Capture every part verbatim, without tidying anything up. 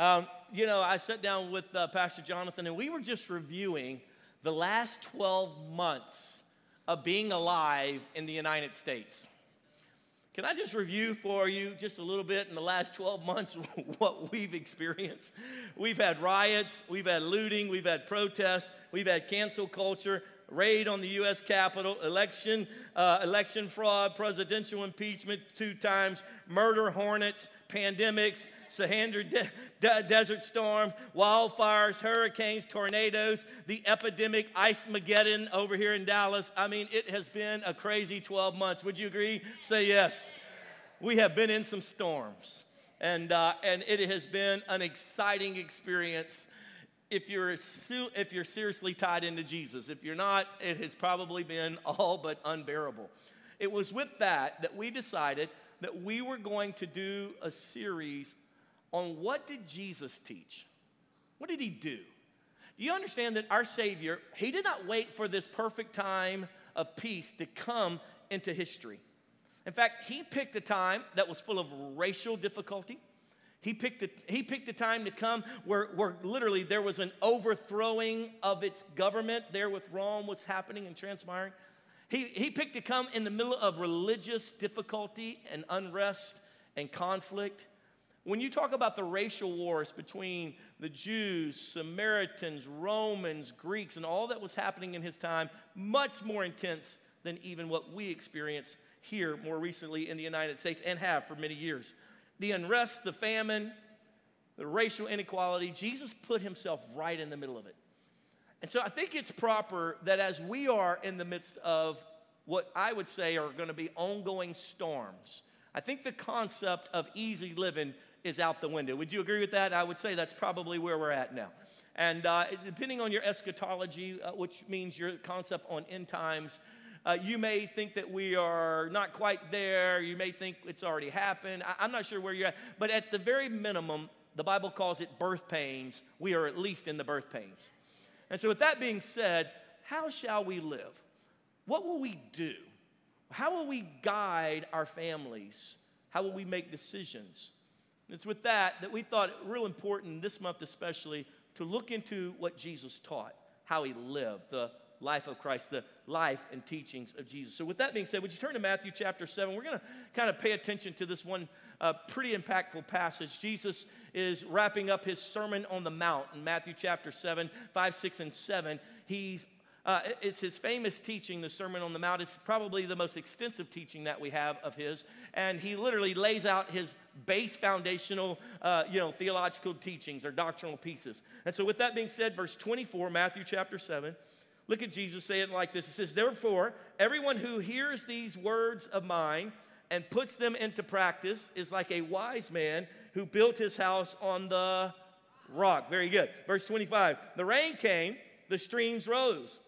Um, you know, I sat down with uh, Pastor Jonathan, and we were just reviewing the last twelve months of being alive in the United States. Can I just review for you just a little bit in the last twelve months what we've experienced? We've had riots, we've had looting, we've had protests, we've had cancel culture, raid on the U S Capitol, election, uh, election fraud, presidential impeachment two times, murder hornets, pandemics, Sahara de- de- Desert Storm, wildfires, hurricanes, tornadoes, the epidemic, Ice-mageddon over here in Dallas. I mean, it has been a crazy twelve months. Would you agree? Say yes. We have been in some storms, and uh, and it has been an exciting experience. If you're, if you're seriously tied into Jesus, if you're not, it has probably been all but unbearable. It was with that that we decided that we were going to do a series on what did Jesus teach? What did he do? Do you understand that our Savior, he did not wait for this perfect time of peace to come into history. In fact, he picked a time that was full of racial difficulty. He picked, a, he picked a time to come where, where literally there was an overthrowing of its government there with Rome was happening and transpiring. He, he picked to come in the middle of religious difficulty and unrest and conflict. When you talk about the racial wars between the Jews, Samaritans, Romans, Greeks, and all that was happening in his time, much more intense than even what we experience here more recently in the United States and have for many years. The unrest, the famine, the racial inequality, Jesus put himself right in the middle of it. And so I think it's proper that as we are in the midst of what I would say are going to be ongoing storms, I think the concept of easy living is out the window. Would you agree with that? I would say that's probably where we're at now. And uh, depending on your eschatology, uh, which means your concept on end times, Uh, you may think that we are not quite there. You may think it's already happened. I, I'm not sure where you're at. But at the very minimum, the Bible calls it birth pains. We are at least in the birth pains. And so with that being said, how shall we live? What will we do? How will we guide our families? How will we make decisions? And it's with that that we thought it real important this month especially to look into what Jesus taught, how he lived, the life of Christ, the life and teachings of Jesus. So with that being said, would you turn to Matthew chapter seven? We're going to kind of pay attention to this one uh, pretty impactful passage. Jesus is wrapping up his Sermon on the Mount in Matthew chapter seven, five, six, and seven. He's, uh, it's his famous teaching, the Sermon on the Mount. It's probably the most extensive teaching that we have of his. And he literally lays out his base foundational, uh, you know, theological teachings or doctrinal pieces. And so with that being said, verse twenty-four, Matthew chapter seven, look at Jesus say it like this. It says, therefore, everyone who hears these words of mine and puts them into practice is like a wise man who built his house on the rock. Very good. Verse twenty-five, the rain came, the streams rose,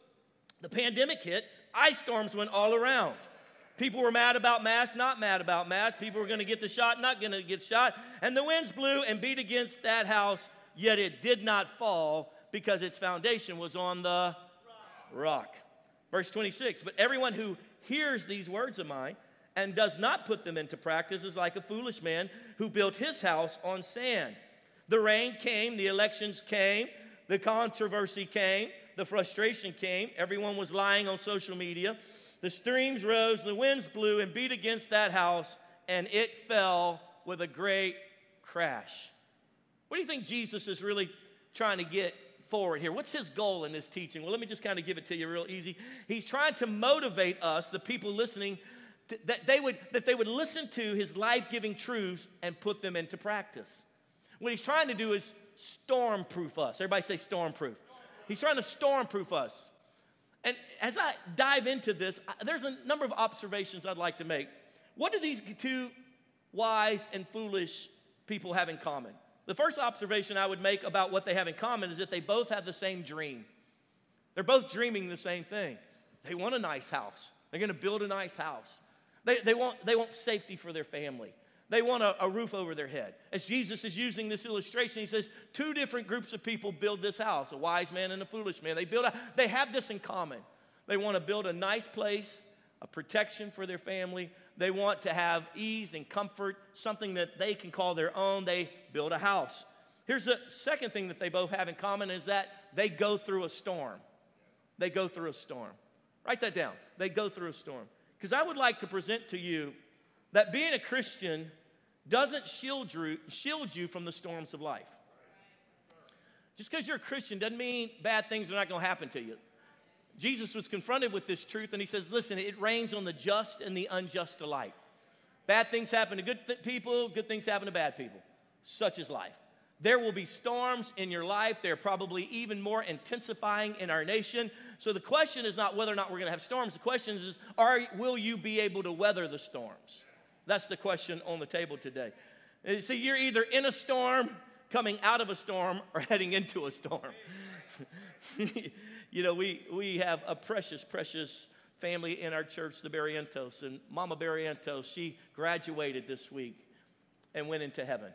the pandemic hit, ice storms went all around. People were mad about masks, not mad about masks. People were going to get the shot, not going to get shot. And the winds blew and beat against that house, yet it did not fall because its foundation was on the rock. Verse twenty-six, but everyone who hears these words of mine and does not put them into practice is like a foolish man who built his house on sand. The rain came, the elections came, the controversy came, the frustration came. Everyone was lying on social media. The streams rose, the winds blew and beat against that house, and it fell with a great crash. What do you think Jesus is really trying to get forward here? What's his goal in this teaching? Well, let me just kind of give it to you real easy. He's trying to motivate us, the people listening, to, that they would that they would listen to his life-giving truths and put them into practice. What he's trying to do is storm-proof us. Everybody say storm-proof. He's trying to storm-proof us. And as I dive into this, I, there's a number of observations I'd like to make. What do these two wise and foolish people have in common? The first observation I would make about what they have in common is that they both have the same dream. They're both dreaming the same thing. They want a nice house. They're going to build a nice house. They, they, want, they want safety for their family. They want a, a roof over their head. As Jesus is using this illustration, he says, two different groups of people build this house, a wise man and a foolish man. They, build a, they have this in common. They want to build a nice place, a protection for their family. They want to have ease and comfort, something that they can call their own. They build a house. Here's the second thing that they both have in common is that they go through a storm. They go through a storm. Write that down. They go through a storm. Because I would like to present to you that being a Christian doesn't shield you, shield you from the storms of life. Just because you're a Christian doesn't mean bad things are not going to happen to you. Jesus was confronted with this truth, and he says, listen, it rains on the just and the unjust alike. Bad things happen to good th- people. Good things happen to bad people. Such is life. There will be storms in your life. They're probably even more intensifying in our nation. So the question is not whether or not we're going to have storms. The question is, are, will you be able to weather the storms? That's the question on the table today. And you see, you're either in a storm, coming out of a storm, or heading into a storm. You know, we, we have a precious, precious family in our church, the Barrientos. And Mama Barrientos, she graduated this week and went into heaven.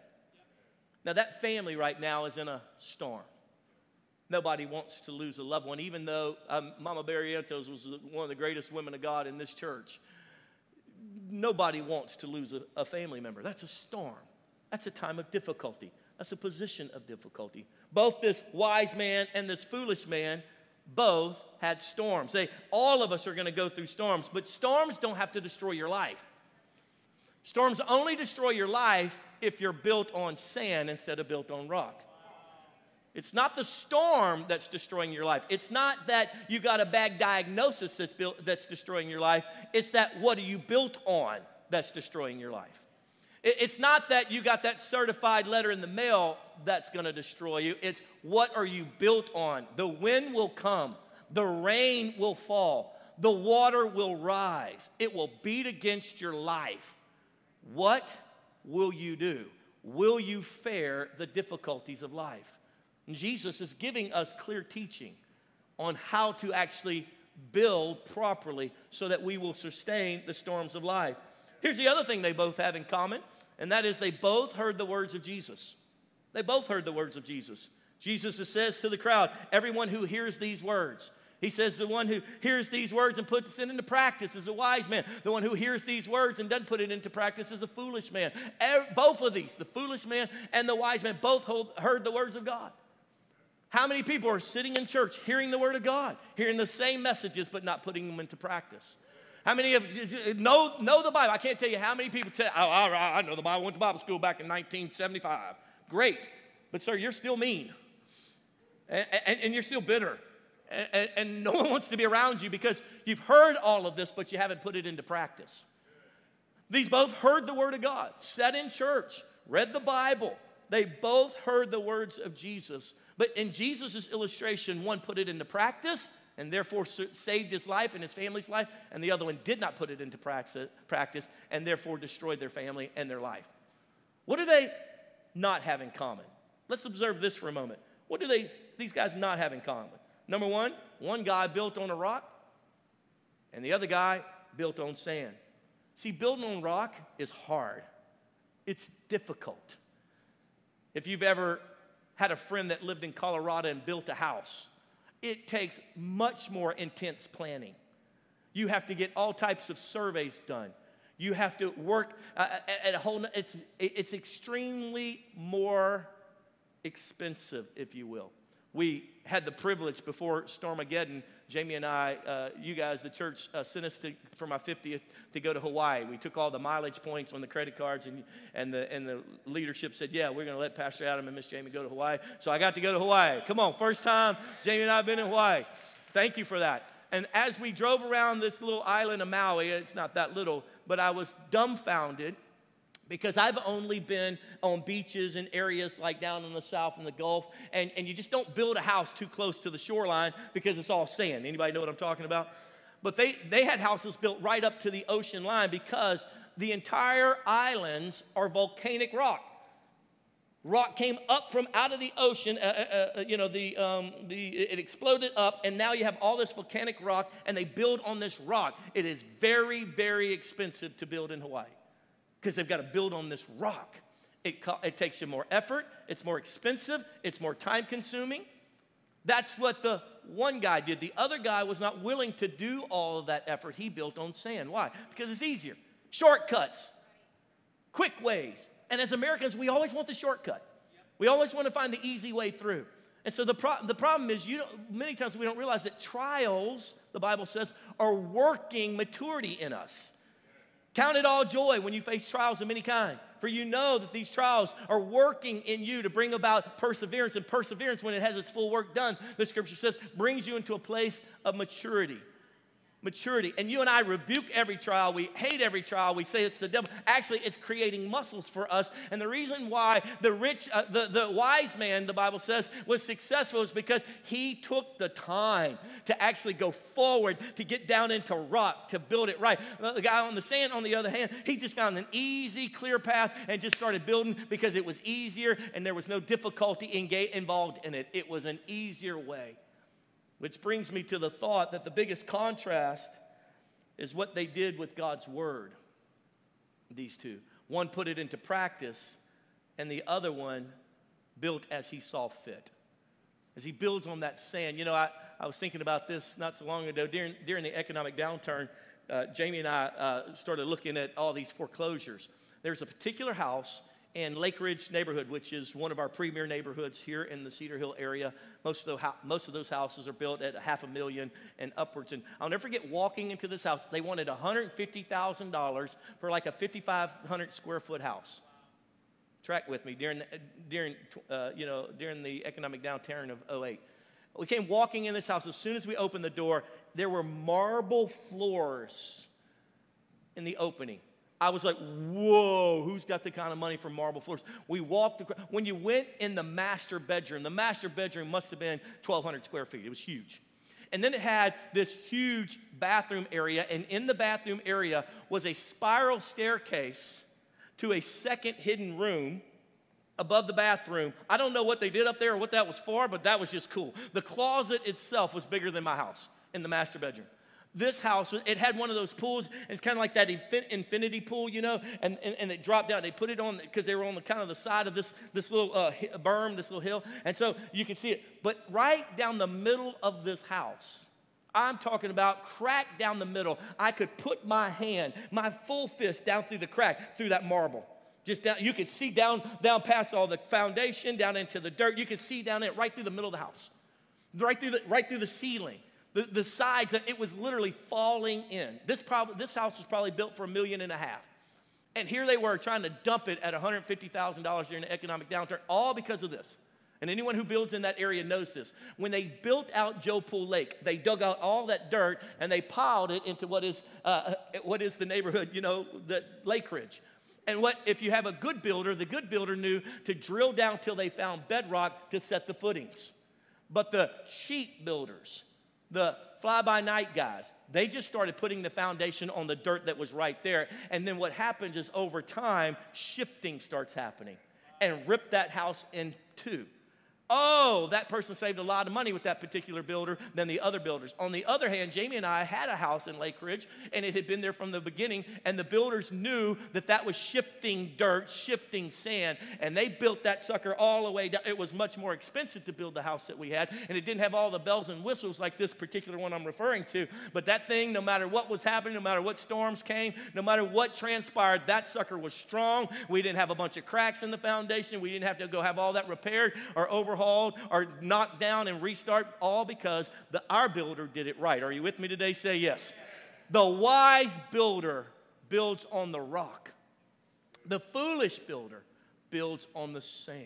Now, that family right now is in a storm. Nobody wants to lose a loved one, even though um, Mama Barrientos was one of the greatest women of God in this church. Nobody wants to lose a, a family member. That's a storm. That's a time of difficulty. That's a position of difficulty. Both this wise man and this foolish man both had storms. They, all of us are going to go through storms, but storms don't have to destroy your life. Storms only destroy your life if you're built on sand instead of built on rock. It's not the storm that's destroying your life. It's not that you got a bad diagnosis that's built, that's destroying your life. It's that what are you built on that's destroying your life. It, it's not that you got that certified letter in the mail that's going to destroy you. It's what are you built on. The wind will come. The rain will fall. The water will rise. It will beat against your life. What will you do? Will you fare the difficulties of life? And Jesus is giving us clear teaching on how to actually build properly so that we will sustain the storms of life. Here's the other thing they both have in common, and that is they both heard the words of Jesus. They both heard the words of Jesus. Jesus says to the crowd, everyone who hears these words, he says the one who hears these words and puts it into practice is a wise man. The one who hears these words and doesn't put it into practice is a foolish man. Both of these, the foolish man and the wise man, both heard the words of God. How many people are sitting in church hearing the word of God, hearing the same messages but not putting them into practice? How many of you know, know the Bible? I can't tell you how many people say, oh, I know the Bible. I went to Bible school back in nineteen seventy-five. Great. But, sir, you're still mean. And, and, and you're still bitter. And, and no one wants to be around you because you've heard all of this, but you haven't put it into practice. These both heard the word of God, sat in church, read the Bible. They both heard the words of Jesus. But in Jesus' illustration, one put it into practice and therefore saved his life and his family's life, and the other one did not put it into practice and therefore destroyed their family and their life. What do they not have in common? Let's observe this for a moment. What do they, these guys not have in common? Number one, one guy built on a rock, and the other guy built on sand. See, building on rock is hard. It's difficult. If you've ever had a friend that lived in Colorado and built a house, it takes much more intense planning. You have to get all types of surveys done. You have to work uh, at, at a whole, it's, it's extremely more expensive, if you will. We had the privilege before Stormageddon, Jamie and I, uh, you guys, the church, uh, sent us to, for my fiftieth to go to Hawaii. We took all the mileage points on the credit cards, and and the and the leadership said, yeah, we're going to let Pastor Adam and Miss Jamie go to Hawaii. So I got to go to Hawaii. Come on, first time Jamie and I have been in Hawaii. Thank you for that. And as we drove around this little island of Maui, it's not that little, but I was dumbfounded because I've only been on beaches and areas like down in the south in the Gulf, and, and you just don't build a house too close to the shoreline because it's all sand. Anybody know what I'm talking about? But they, they had houses built right up to the ocean line because the entire islands are volcanic rock. Rock came up from out of the ocean, uh, uh, uh, you know, the, um, the it exploded up, and now you have all this volcanic rock, and they build on this rock. It is very, very expensive to build in Hawaii, because they've got to build on this rock. It, co- it takes you more effort. It's more expensive. It's more time-consuming. That's what the one guy did. The other guy was not willing to do all of that effort. He built on sand. Why? Because it's easier. Shortcuts. Quick ways. And as Americans, we always want the shortcut. We always want to find the easy way through. And so the, pro- the problem is, you don't, many times we don't realize that trials, the Bible says, are working maturity in us. Count it all joy when you face trials of any kind, for you know that these trials are working in you to bring about perseverance, and perseverance, when it has its full work done, the scripture says, brings you into a place of maturity. Maturity. And you and I rebuke every trial. We hate every trial. We say it's the devil. Actually, it's creating muscles for us. And the reason why the rich, uh, the, the wise man, the Bible says, was successful is because he took the time to actually go forward, to get down into rock, to build it right. The guy on the sand, on the other hand, he just found an easy, clear path and just started building because it was easier and there was no difficulty involved in it. It was an easier way. Which brings me to the thought that the biggest contrast is what they did with God's word, these two. One put it into practice, and the other one built as he saw fit. As he builds on that sand. You know, I, I was thinking about this not so long ago. During, during the economic downturn, uh, Jamie and I uh, started looking at all these foreclosures. There's a particular house in Lake Ridge neighborhood, which is one of our premier neighborhoods here in the Cedar Hill area. Most of, the, most of those houses are built at half a million and upwards. And I'll never forget walking into this house. They wanted one hundred fifty thousand dollars for like a fifty-five hundred square foot house. Track with me during, during, uh, you know, during the economic downturn of oh eight. We came walking in this house. As soon as we opened the door, there were marble floors in the opening. I was like, whoa, who's got the kind of money for marble floors? We walked across. When you went in the master bedroom, the master bedroom must have been twelve hundred square feet. It was huge. And then it had this huge bathroom area, and in the bathroom area was a spiral staircase to a second hidden room above the bathroom. I don't know what they did up there or what that was for, but that was just cool. The closet itself was bigger than my house in the master bedroom. This house, it had one of those pools. It's kind of like that infinity pool, you know, and, and, and it dropped down. They put it on because they were on the kind of the side of this, this little uh, berm, this little hill. And so you can see it. But right down the middle of this house, I'm talking about crack down the middle. I could put my hand, my full fist down through the crack, through that marble. Just down, you could see down, down past all the foundation, down into the dirt. You could see down it right through the middle of the house, right through the, right through the ceiling. The, the sides, it was literally falling in. This, prob- this house was probably built for a million and a half. And here they were trying to dump it at one hundred fifty thousand dollars during the economic downturn, all because of this. And anyone who builds in that area knows this. When they built out Joe Pool Lake, they dug out all that dirt and they piled it into what is, uh, what is the neighborhood, you know, the Lake Ridge. And what if you have a good builder, the good builder knew to drill down till they found bedrock to set the footings. But the cheap builders, the fly-by-night guys, they just started putting the foundation on the dirt that was right there. And then what happens is over time, shifting starts happening and rip that house in two. Oh, that person saved a lot of money with that particular builder than the other builders. On the other hand, Jamie and I had a house in Lake Ridge, and it had been there from the beginning, and the builders knew that that was shifting dirt, shifting sand, and they built that sucker all the way down. It was much more expensive to build the house that we had, and it didn't have all the bells and whistles like this particular one I'm referring to, but that thing, no matter what was happening, no matter what storms came, no matter what transpired, that sucker was strong. We didn't have a bunch of cracks in the foundation. We didn't have to go have all that repaired or over. Overhauled or knocked down and restart, all because the, our builder did it right. Are you with me today? Say yes. The wise builder builds on the rock. The foolish builder builds on the sand.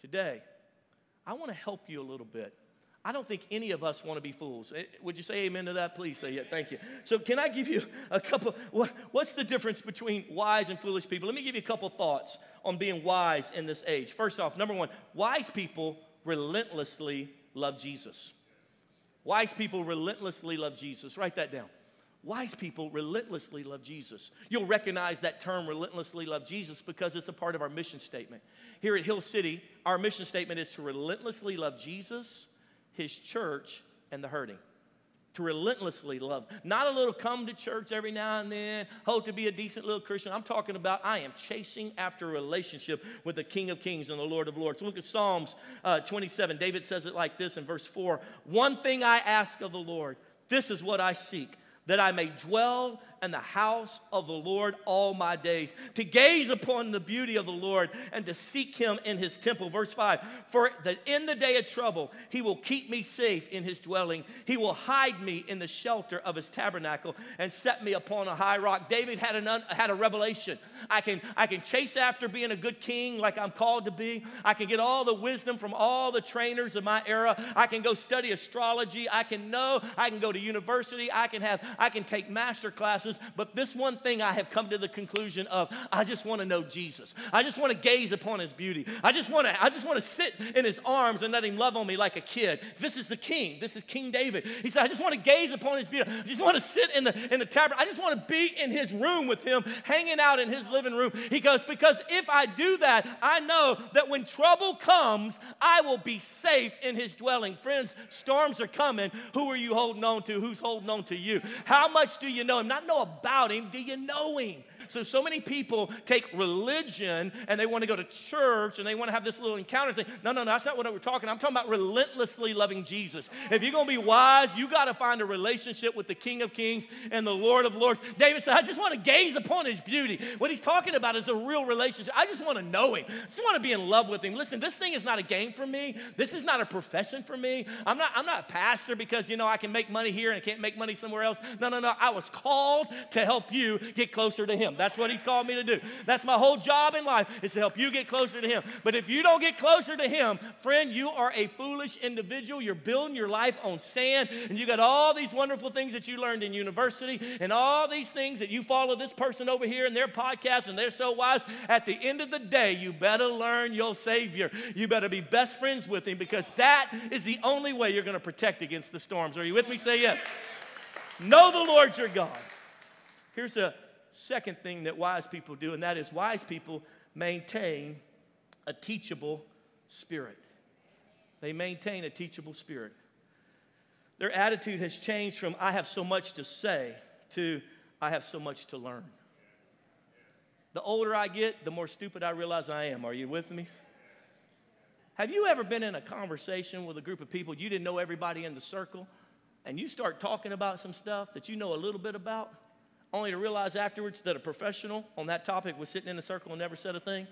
Today, I want to help you a little bit. I don't think any of us want to be fools. Would you say amen to that? Please say yeah. Thank you. So can I give you a couple, what, what's the difference between wise and foolish people? Let me give you a couple thoughts on being wise in this age. First off, number one, wise people relentlessly love Jesus. Wise people relentlessly love Jesus. Write that down. Wise people relentlessly love Jesus. You'll recognize that term, relentlessly love Jesus, because it's a part of our mission statement. Here at Hill City, our mission statement is to relentlessly love Jesus, his church, and the hurting. To relentlessly love. Not a little come to church every now and then, hope to be a decent little Christian. I'm talking about I am chasing after a relationship with the King of Kings and the Lord of Lords. Look at Psalms uh, twenty-seven. David says it like this in verse four. One thing I ask of the Lord, this is what I seek, that I may dwell and the house of the Lord all my days, to gaze upon the beauty of the Lord and to seek him in his temple. Verse five, for that in the day of trouble he will keep me safe in his dwelling. He will hide me in the shelter of his tabernacle and set me upon a high rock. David had, an un, had a revelation. I can, I can chase after being a good king like I'm called to be. I can get all the wisdom from all the trainers of my era. I can go study astrology. I can know. I can go to university. I can have, I can take master classes. But this one thing I have come to the conclusion of, I just want to know Jesus. I just want to gaze upon his beauty. I just want to, I just want to sit in his arms and let him love on me like a kid. This is the king. This is King David. He said, I just want to gaze upon his beauty. I just want to sit in the, in the tabernacle. I just want to be in his room with him, hanging out in his living room. He goes, because if I do that, I know that when trouble comes, I will be safe in his dwelling. Friends, storms are coming. Who are you holding on to? Who's holding on to you? How much do you know him? Not know about him. Do you know him? So, so many people take religion and they want to go to church and they want to have this little encounter thing. No, no, no, that's not what we're talking. I'm talking about relentlessly loving Jesus. If you're going to be wise, you got to find a relationship with the King of Kings and the Lord of Lords. David said, I just want to gaze upon his beauty. What he's talking about is a real relationship. I just want to know him. I just want to be in love with him. Listen, this thing is not a game for me. This is not a profession for me. I'm not, I'm not a pastor because, you know, I can make money here and I can't make money somewhere else. No, no, no. I was called to help you get closer to him. That's what he's called me to do. That's my whole job in life, is to help you get closer to him. But if you don't get closer to him, friend, you are a foolish individual. You're building your life on sand, and you got all these wonderful things that you learned in university and all these things that you follow this person over here and their podcast, and they're so wise. At the end of the day, you better learn your Savior. You better be best friends with him, because that is the only way you're going to protect against the storms. Are you with me? Say yes. Know the Lord your God. Here's a second thing that wise people do, and that is wise people maintain a teachable spirit. They maintain a teachable spirit. Their attitude has changed from I have so much to say to I have so much to learn. The older I get, the more stupid I realize I am. Are you with me? Have you ever been in a conversation with a group of people, you didn't know everybody in the circle, and you start talking about some stuff that you know a little bit about, only to realize afterwards that a professional on that topic was sitting in a circle and never said a thing?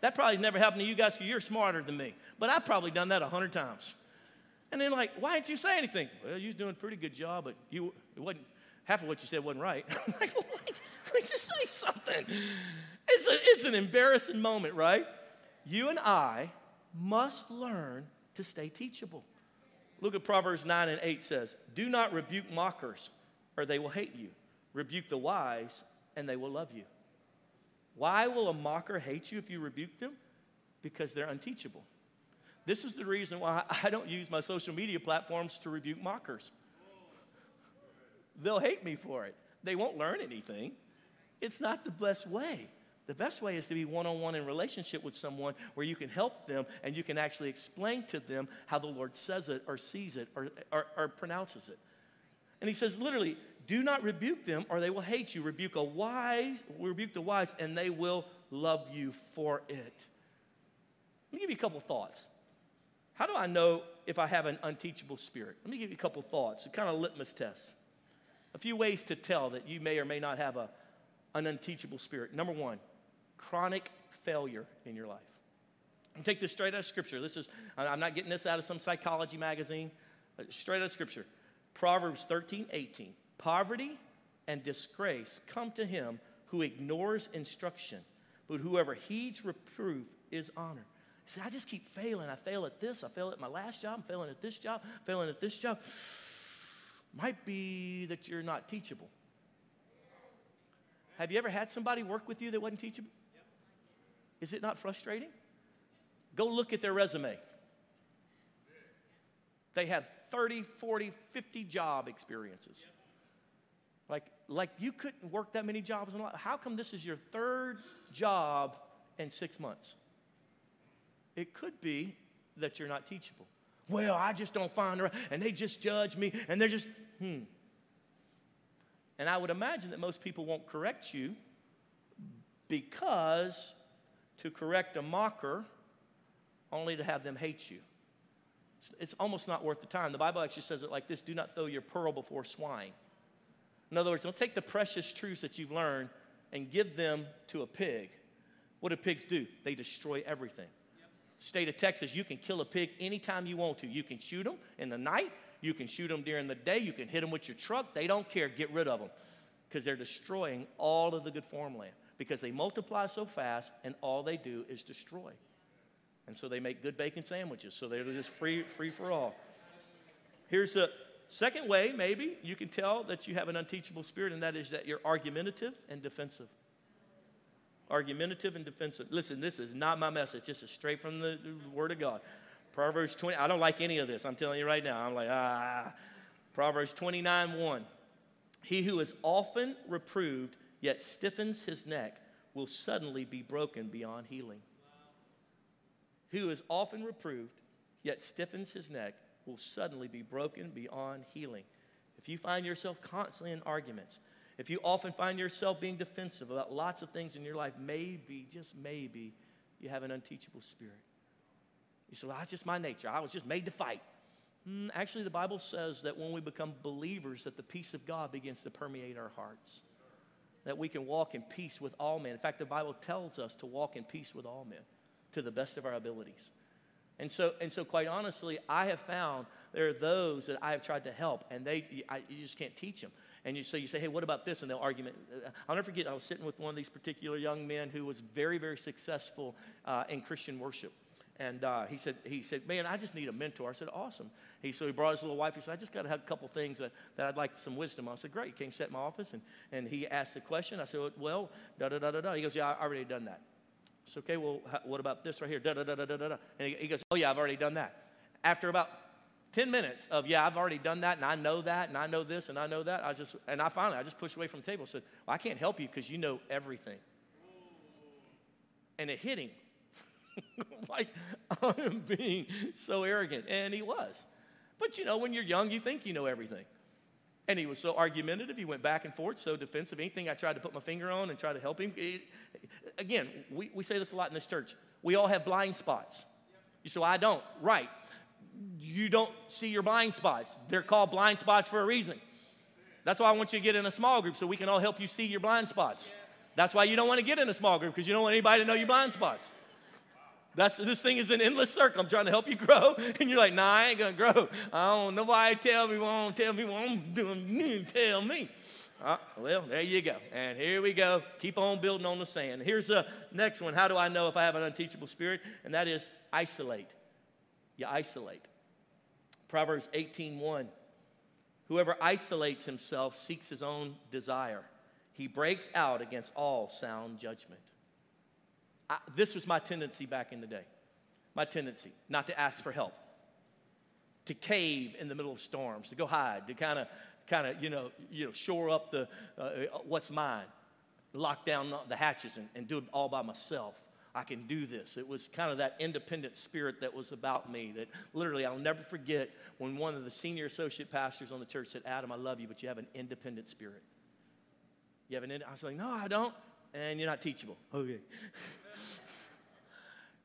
That probably never happened to you guys because you're smarter than me. But I've probably done that a hundred times. And then like, why didn't you say anything? Well, you was doing a pretty good job, but you, it wasn't, half of what you said wasn't right. I'm like, well, wait, wait, just say something. It's, a, it's an embarrassing moment, right? You and I must learn to stay teachable. Look at Proverbs nine and eight says, do not rebuke mockers or they will hate you. Rebuke the wise, and they will love you. Why will a mocker hate you if you rebuke them? Because they're unteachable. This is the reason why I don't use my social media platforms to rebuke mockers. They'll hate me for it. They won't learn anything. It's not the best way. The best way is to be one-on-one in relationship with someone where you can help them and you can actually explain to them how the Lord says it or sees it or, or, or pronounces it. And he says literally, do not rebuke them or they will hate you. Rebuke a wise, rebuke the wise, and they will love you for it. Let me give you a couple thoughts. How do I know if I have an unteachable spirit? Let me give you a couple thoughts, a kind of litmus test. A few ways to tell that you may or may not have a, an unteachable spirit. Number one, chronic failure in your life. And take this straight out of Scripture. This is, I'm not getting this out of some psychology magazine. Straight out of Scripture. Proverbs thirteen eighteen. Poverty and disgrace come to him who ignores instruction, but whoever heeds reproof is honored. See, I just keep failing. I fail at this. I fail at my last job. I'm failing at this job. I'm failing at this job. Might be that you're not teachable. Have you ever had somebody work with you that wasn't teachable? Is it not frustrating? Go look at their resume. They had thirty, forty, fifty job experiences. Like, like you couldn't work that many jobs in a while. How come this is your third job in six months? It could be that you're not teachable. Well, I just don't find her, and they just judge me, and they're just, hmm. And I would imagine that most people won't correct you because to correct a mocker, only to have them hate you. It's, it's almost not worth the time. The Bible actually says it like this, do not throw your pearl before swine. In other words, don't take the precious truths that you've learned and give them to a pig. What do pigs do? They destroy everything. Yep. State of Texas, you can kill a pig anytime you want to. You can shoot them in the night. You can shoot them during the day. You can hit them with your truck. They don't care. Get rid of them because they're destroying all of the good farmland because they multiply so fast and all they do is destroy. And so they make good bacon sandwiches. So they're just free, free for all. Here's a second way, maybe, you can tell that you have an unteachable spirit, and that is that you're argumentative and defensive. Argumentative and defensive. Listen, this is not my message. This is straight from the Word of God. Proverbs twenty. I don't like any of this. I'm telling you right now. I'm like, ah. Proverbs twenty-nine one. He who is often reproved yet stiffens his neck will suddenly be broken beyond healing. Wow. Who is often reproved yet stiffens his neck will suddenly be broken beyond healing. If you find yourself constantly in arguments, if you often find yourself being defensive about lots of things in your life, maybe, just maybe, you have an unteachable spirit. You say, well, that's just my nature. I was just made to fight. Mm, actually, the Bible says that when we become believers, that the peace of God begins to permeate our hearts, that we can walk in peace with all men. In fact, the Bible tells us to walk in peace with all men to the best of our abilities. And so, and so, quite honestly, I have found there are those that I have tried to help, and they, I, you just can't teach them. And you, so you say, hey, what about this? And they'll argument. I'll never forget, I was sitting with one of these particular young men who was very, very successful uh, in Christian worship. And uh, he said, he said, man, I just need a mentor. I said, awesome. He, so he brought his little wife. He said, I just got to have a couple things that, that I'd like some wisdom on. I said, great. He came sit in my office, and, and he asked the question. I said, well, da-da-da-da-da. He goes, yeah, I've already done that. So, okay, well, what about this right here? Da, da, da, da, da, da. And he goes, oh, yeah, I've already done that. After about ten minutes of, yeah, I've already done that, and I know that, and I know this, and I know that, I just, and I finally, I just pushed away from the table and said, well, I can't help you because you know everything. And it hit him. Like, I'm being so arrogant. And he was. But, you know, when you're young, you think you know everything. And he was so argumentative, he went back and forth, so defensive. Anything I tried to put my finger on and try to help him. It, again, we, we say this a lot in this church. We all have blind spots. You say, well, I don't. Right. You don't see your blind spots. They're called blind spots for a reason. That's why I want you to get in a small group so we can all help you see your blind spots. That's why you don't want to get in a small group, because you don't want anybody to know your blind spots. That's, this thing is an endless circle. I'm trying to help you grow, and you're like, nah, I ain't going to grow. I don't, nobody tell me, won't tell me, won't do, tell me. Uh, well, there you go, and here we go. Keep on building on the sand. Here's the next one. How do I know if I have an unteachable spirit? And that is isolate. You isolate. Proverbs eighteen one. Whoever isolates himself seeks his own desire. He breaks out against all sound judgment. I, this was my tendency back in the day, my tendency not to ask for help, to cave in the middle of storms, to go hide, to kind of, kind of, you know, you know, shore up the uh, what's mine, lock down the hatches and, and do it all by myself. I can do this. It was kind of that independent spirit that was about me. That literally, I'll never forget when one of the senior associate pastors on the church said, "Adam, I love you, but you have an independent spirit. You have an." Ind-. I was like, "No, I don't." And you're not teachable. Okay.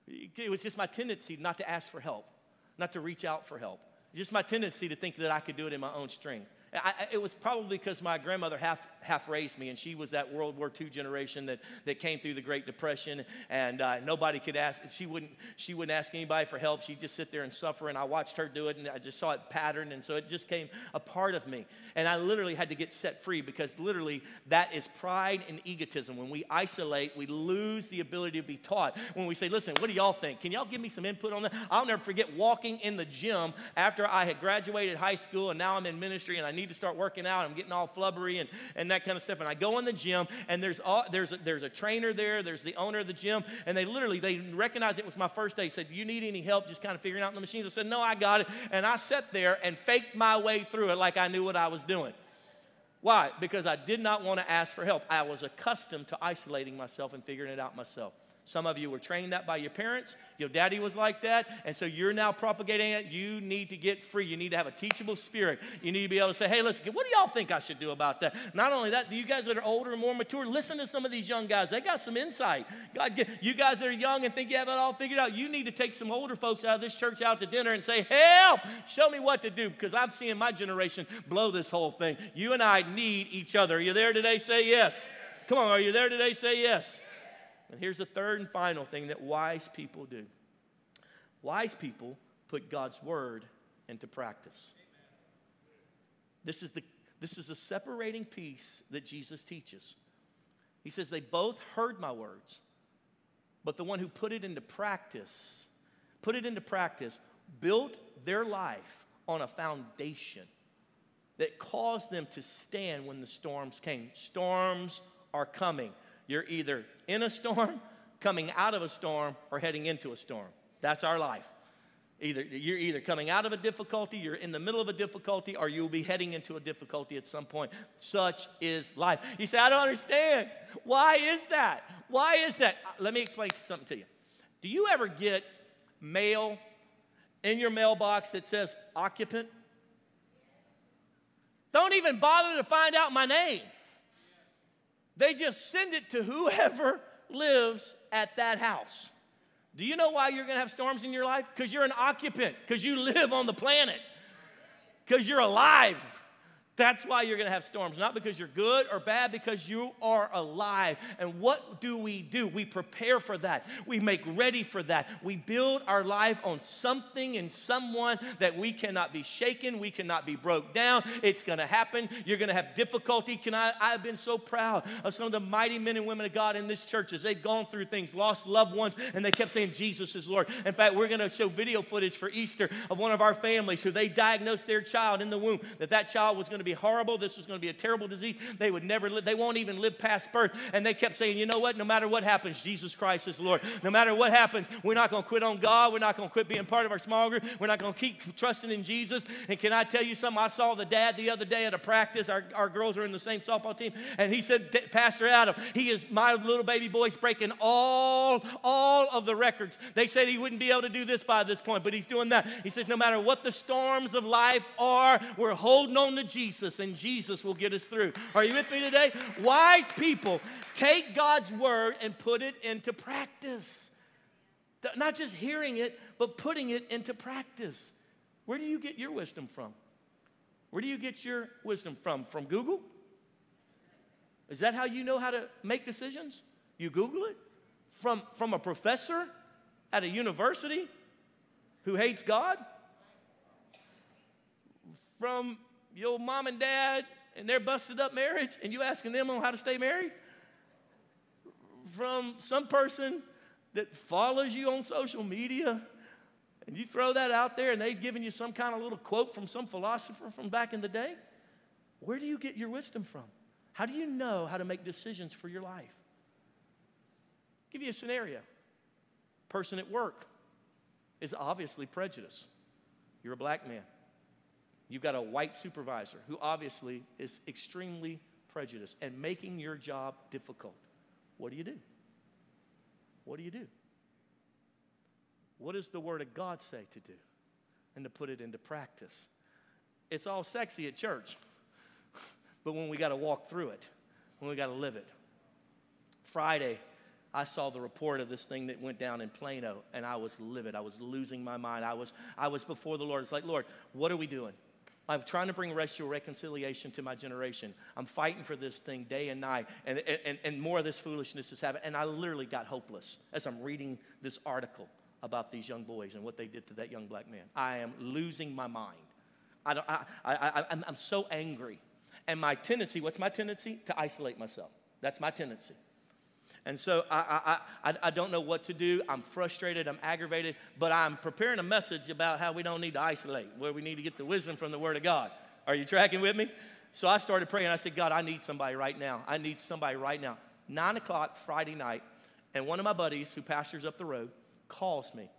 It was just my tendency not to ask for help, not to reach out for help. Just my tendency to think that I could do it in my own strength. I, I, it was probably because my grandmother half, half raised me, and she was that World War Two generation that, that came through the Great Depression, and uh, nobody could ask. She wouldn't, she wouldn't ask anybody for help. She'd just sit there and suffer, and I watched her do it, and I just saw it patterned, and so it just came a part of me. And I literally had to get set free, because literally that is pride and egotism. When we isolate, we lose the ability to be taught. When we say, listen, what do y'all think? Can y'all give me some input on that? I'll never forget walking in the gym after I had graduated high school, and now I'm in ministry, and I need to start working out. I'm getting all flubbery and, and that kind of stuff. And I go in the gym, and there's all, there's a, there's a trainer there. There's the owner of the gym, and they literally they recognized it was my first day. Said, "Do you need any help? Just kind of figuring out the machines." I said, "No, I got it." And I sat there and faked my way through it like I knew what I was doing. Why? Because I did not want to ask for help. I was accustomed to isolating myself and figuring it out myself. Some of you were trained that by your parents. Your daddy was like that. And so you're now propagating it. You need to get free. You need to have a teachable spirit. You need to be able to say, hey, listen, what do y'all think I should do about that? Not only that, you guys that are older and more mature, listen to some of these young guys. They got some insight. God, you guys that are young and think you have it all figured out, you need to take some older folks out of this church out to dinner and say, help, show me what to do, because I'm seeing my generation blow this whole thing. You and I need each other. Are you there today? Say yes. Come on, are you there today? Say yes. And here's the third and final thing that wise people do. Wise people put God's word into practice. This is the this is a separating piece that Jesus teaches. He says, they both heard my words, but the one who put it into practice, put it into practice, built their life on a foundation that caused them to stand when the storms came. Storms are coming. You're either in a storm, coming out of a storm, or heading into a storm. That's our life. Either, you're either coming out of a difficulty, you're in the middle of a difficulty, or you'll be heading into a difficulty at some point. Such is life. You say, I don't understand. Why is that? Why is that? Let me explain something to you. Do you ever get mail in your mailbox that says occupant? Don't even bother to find out my name. They just send it to whoever lives at that house. Do you know why you're going to have storms in your life? Because you're an occupant, because you live on the planet, because you're alive. That's why you're going to have storms, not because you're good or bad, because you are alive. And what do we do? We prepare for that. We make ready for that. We build our life on something and someone that we cannot be shaken. We cannot be broke down. It's going to happen. You're going to have difficulty. Can I, I've been so proud of some of the mighty men and women of God in this church as they've gone through things, lost loved ones, and they kept saying, Jesus is Lord. In fact, we're going to show video footage for Easter of one of our families who they diagnosed their child in the womb, that that child was going to be horrible. This was going to be a terrible disease. They would never live. They won't even live past birth. And they kept saying, you know what? No matter what happens, Jesus Christ is Lord. No matter what happens, we're not going to quit on God. We're not going to quit being part of our small group. We're not going to keep trusting in Jesus. And can I tell you something? I saw the dad the other day at a practice. Our, our girls are in the same softball team. And he said, Pastor Adam, he is my little baby boy's breaking all, all of the records. They said he wouldn't be able to do this by this point, but he's doing that. He says, no matter what the storms of life are, we're holding on to Jesus. Jesus, and Jesus will get us through. Are you with me today? Wise people take God's word and put it into practice. Not just hearing it, but putting it into practice. Where do you get your wisdom from? Where do you get your wisdom from? From Google? Is that how you know how to make decisions? You Google it? From, from a professor at a university who hates God? From your mom and dad and their busted up marriage, and you asking them on how to stay married? From some person that follows you on social media, and you throw that out there, and they've given you some kind of little quote from some philosopher from back in the day? Where do you get your wisdom from? How do you know how to make decisions for your life? I'll give you a scenario. Person at work is obviously prejudiced. You're a black man. You've got a white supervisor who obviously is extremely prejudiced and making your job difficult. What do you do? What do you do? What does the Word of God say to do? And to put it into practice. It's all sexy at church, but when we got to walk through it, when we got to live it. Friday, I saw the report of this thing that went down in Plano, and I was livid. I was losing my mind. I was, I was before the Lord. It's like, Lord, what are we doing? I'm trying to bring racial reconciliation to my generation. I'm fighting for this thing day and night, and, and, and more of this foolishness is happening. And I literally got hopeless as I'm reading this article about these young boys and what they did to that young black man. I am losing my mind. I don't, I, I, I, I'm, I'm so angry. And my tendency, what's my tendency? To isolate myself. That's my tendency. And so I, I, I, I don't know what to do. I'm frustrated. I'm aggravated. But I'm preparing a message about how we don't need to isolate, where we need to get the wisdom from the Word of God. Are you tracking with me? So I started praying. I said, God, I need somebody right now. I need somebody right now. Nine o'clock Friday night, and one of my buddies who pastors up the road calls me.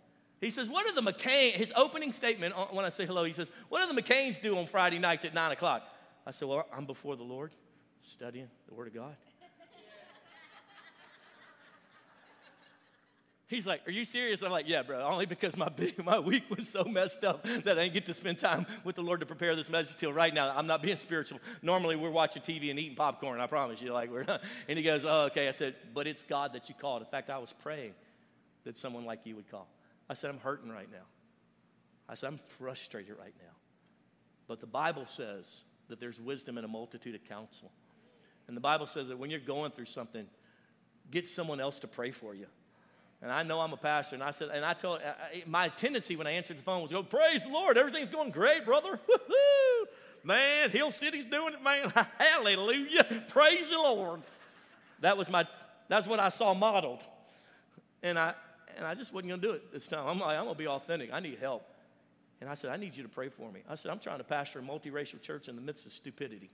He says, what are the McCain? His opening statement when I say hello, he says, what do the McCains do on Friday nights at nine o'clock? I said, well, I'm before the Lord, studying the Word of God. He's like, are you serious? I'm like, yeah, bro, only because my big, my week was so messed up that I didn't get to spend time with the Lord to prepare this message till right now. I'm not being spiritual. Normally, we're watching T V and eating popcorn, I promise you. Like, we're not. And he goes, oh, okay. I said, but it's God that you called. In fact, I was praying that someone like you would call. I said, I'm hurting right now. I said, I'm frustrated right now. But the Bible says that there's wisdom in a multitude of counsel. And the Bible says that when you're going through something, get someone else to pray for you. And I know I'm a pastor, and I said, and I told, I, my tendency when I answered the phone was, go, praise the Lord, everything's going great, brother. Woo-hoo. Man, Hill City's doing it, man. Hallelujah. Praise the Lord. That was my, that's what I saw modeled. And I, and I just wasn't going to do it this time. I'm like, I'm going to be authentic. I need help. And I said, I need you to pray for me. I said, I'm trying to pastor a multiracial church in the midst of stupidity.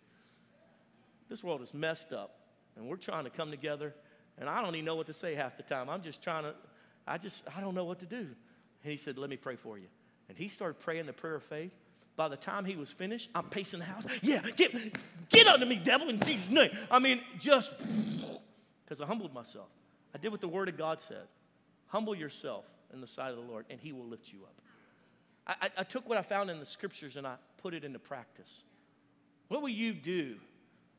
This world is messed up, and we're trying to come together, and I don't even know what to say half the time. I'm just trying to, I just, I don't know what to do. And he said, let me pray for you. And he started praying the prayer of faith. By the time he was finished, I'm pacing the house. Yeah, get, get under me, devil, in Jesus' name. I mean, just, because I humbled myself. I did what the Word of God said. Humble yourself in the sight of the Lord, and he will lift you up. I, I took what I found in the scriptures and I put it into practice. What will you do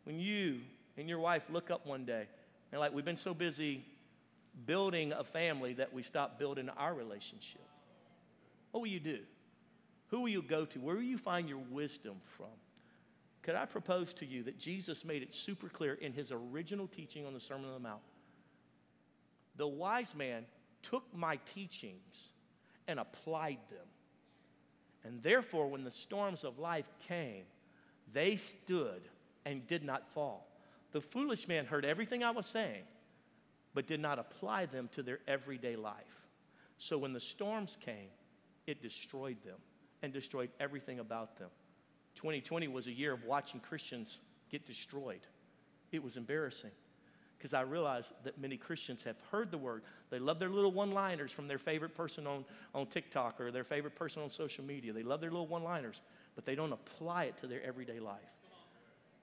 when you and your wife look up one day and like we've been so busy building a family that we stopped building our relationship? What will you do? Who will you go to? Where will you find your wisdom from? Could I propose to you that Jesus made it super clear in his original teaching on the Sermon on the Mount? The wise man took my teachings and applied them. And therefore, when the storms of life came, they stood and did not fall. The foolish man heard everything I was saying, but did not apply them to their everyday life. So when the storms came, it destroyed them and destroyed everything about them. twenty twenty was a year of watching Christians get destroyed. It was embarrassing because I realized that many Christians have heard the word. They love their little one-liners from their favorite person on, on TikTok or their favorite person on social media. They love their little one-liners, but they don't apply it to their everyday life.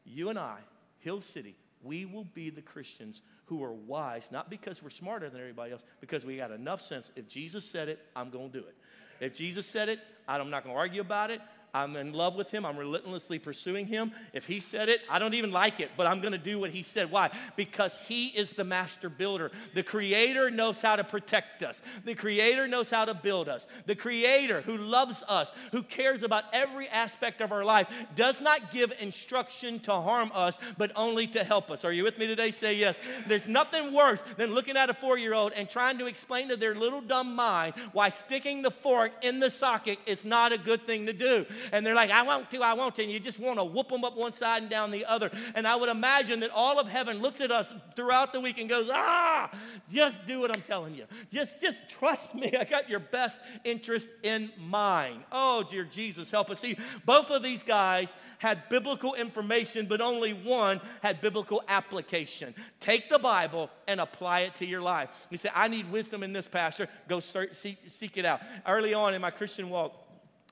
You and I, Hill City, we will be the Christians who are wise, not because we're smarter than everybody else, because we got enough sense. If Jesus said it, I'm going to do it. If Jesus said it, I'm not going to argue about it. I'm in love with him. I'm relentlessly pursuing him. If he said it, I don't even like it, but I'm going to do what he said. Why? Because he is the master builder. The creator knows how to protect us. The creator knows how to build us. The creator who loves us, who cares about every aspect of our life, does not give instruction to harm us, but only to help us. Are you with me today? Say yes. There's nothing worse than looking at a four-year-old and trying to explain to their little dumb mind why sticking the fork in the socket is not a good thing to do. And they're like, I want to, I want to. And you just want to whoop them up one side and down the other. And I would imagine that all of heaven looks at us throughout the week and goes, ah, just do what I'm telling you. Just, just trust me. I got your best interest in mind. Oh, dear Jesus, help us. See, both of these guys had biblical information, but only one had biblical application. Take the Bible and apply it to your life. You say, I need wisdom in this, Pastor. Go search, seek, seek it out. Early on in my Christian walk,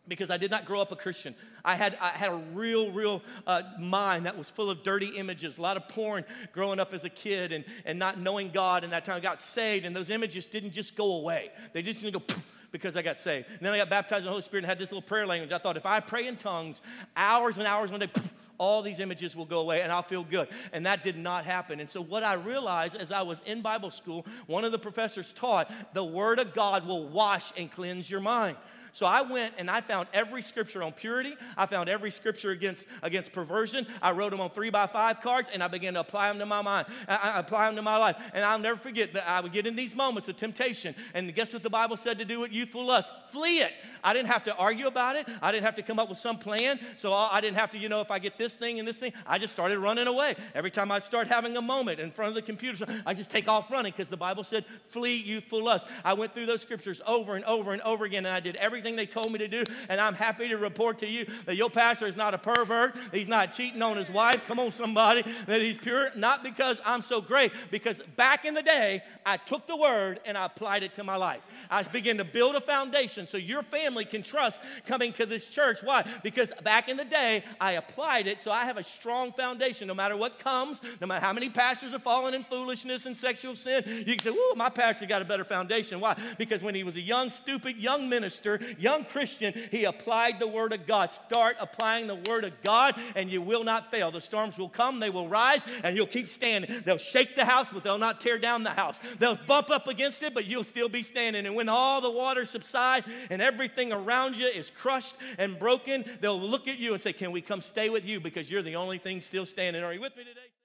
because I did not grow up a Christian. I had, I had a real, real uh, mind that was full of dirty images, a lot of porn growing up as a kid and, and not knowing God. And that time I got saved, and those images didn't just go away. They just didn't go poof, because I got saved. And then I got baptized in the Holy Spirit and had this little prayer language. I thought, if I pray in tongues, hours and hours one day, poof, all these images will go away, and I'll feel good. And that did not happen. And so what I realized as I was in Bible school, one of the professors taught, the Word of God will wash and cleanse your mind. So I went and I found every scripture on purity. I found every scripture against, against perversion. I wrote them on three by five cards, and I began to apply them to my mind. I, I apply them to my life. And I'll never forget that I would get in these moments of temptation. And guess what the Bible said to do with youthful lust? Flee it. I didn't have to argue about it. I didn't have to come up with some plan. So I didn't have to, you know, if I get this thing and this thing, I just started running away. Every time I start having a moment in front of the computer, I just take off running because the Bible said, flee youthful lust. I went through those scriptures over and over and over again, and I did everything everything they told me to do, and I'm happy to report to you that your pastor is not a pervert, he's not cheating on his wife, come on somebody, that he's pure, not because I'm so great, because back in the day, I took the word and I applied it to my life. I began to build a foundation so your family can trust coming to this church. Why? Because back in the day, I applied it, so I have a strong foundation no matter what comes, no matter how many pastors are falling in foolishness and sexual sin. You can say, "Ooh, my pastor got a better foundation." Why? Because when he was a young, stupid, young minister, young Christian, he applied the word of God. Start applying the word of God, and you will not fail. The storms will come, they will rise, and you'll keep standing. They'll shake the house, but they'll not tear down the house. They'll bump up against it, but you'll still be standing. And when all the waters subside and everything around you is crushed and broken, they'll look at you and say, "Can we come stay with you? Because you're the only thing still standing." Are you with me today?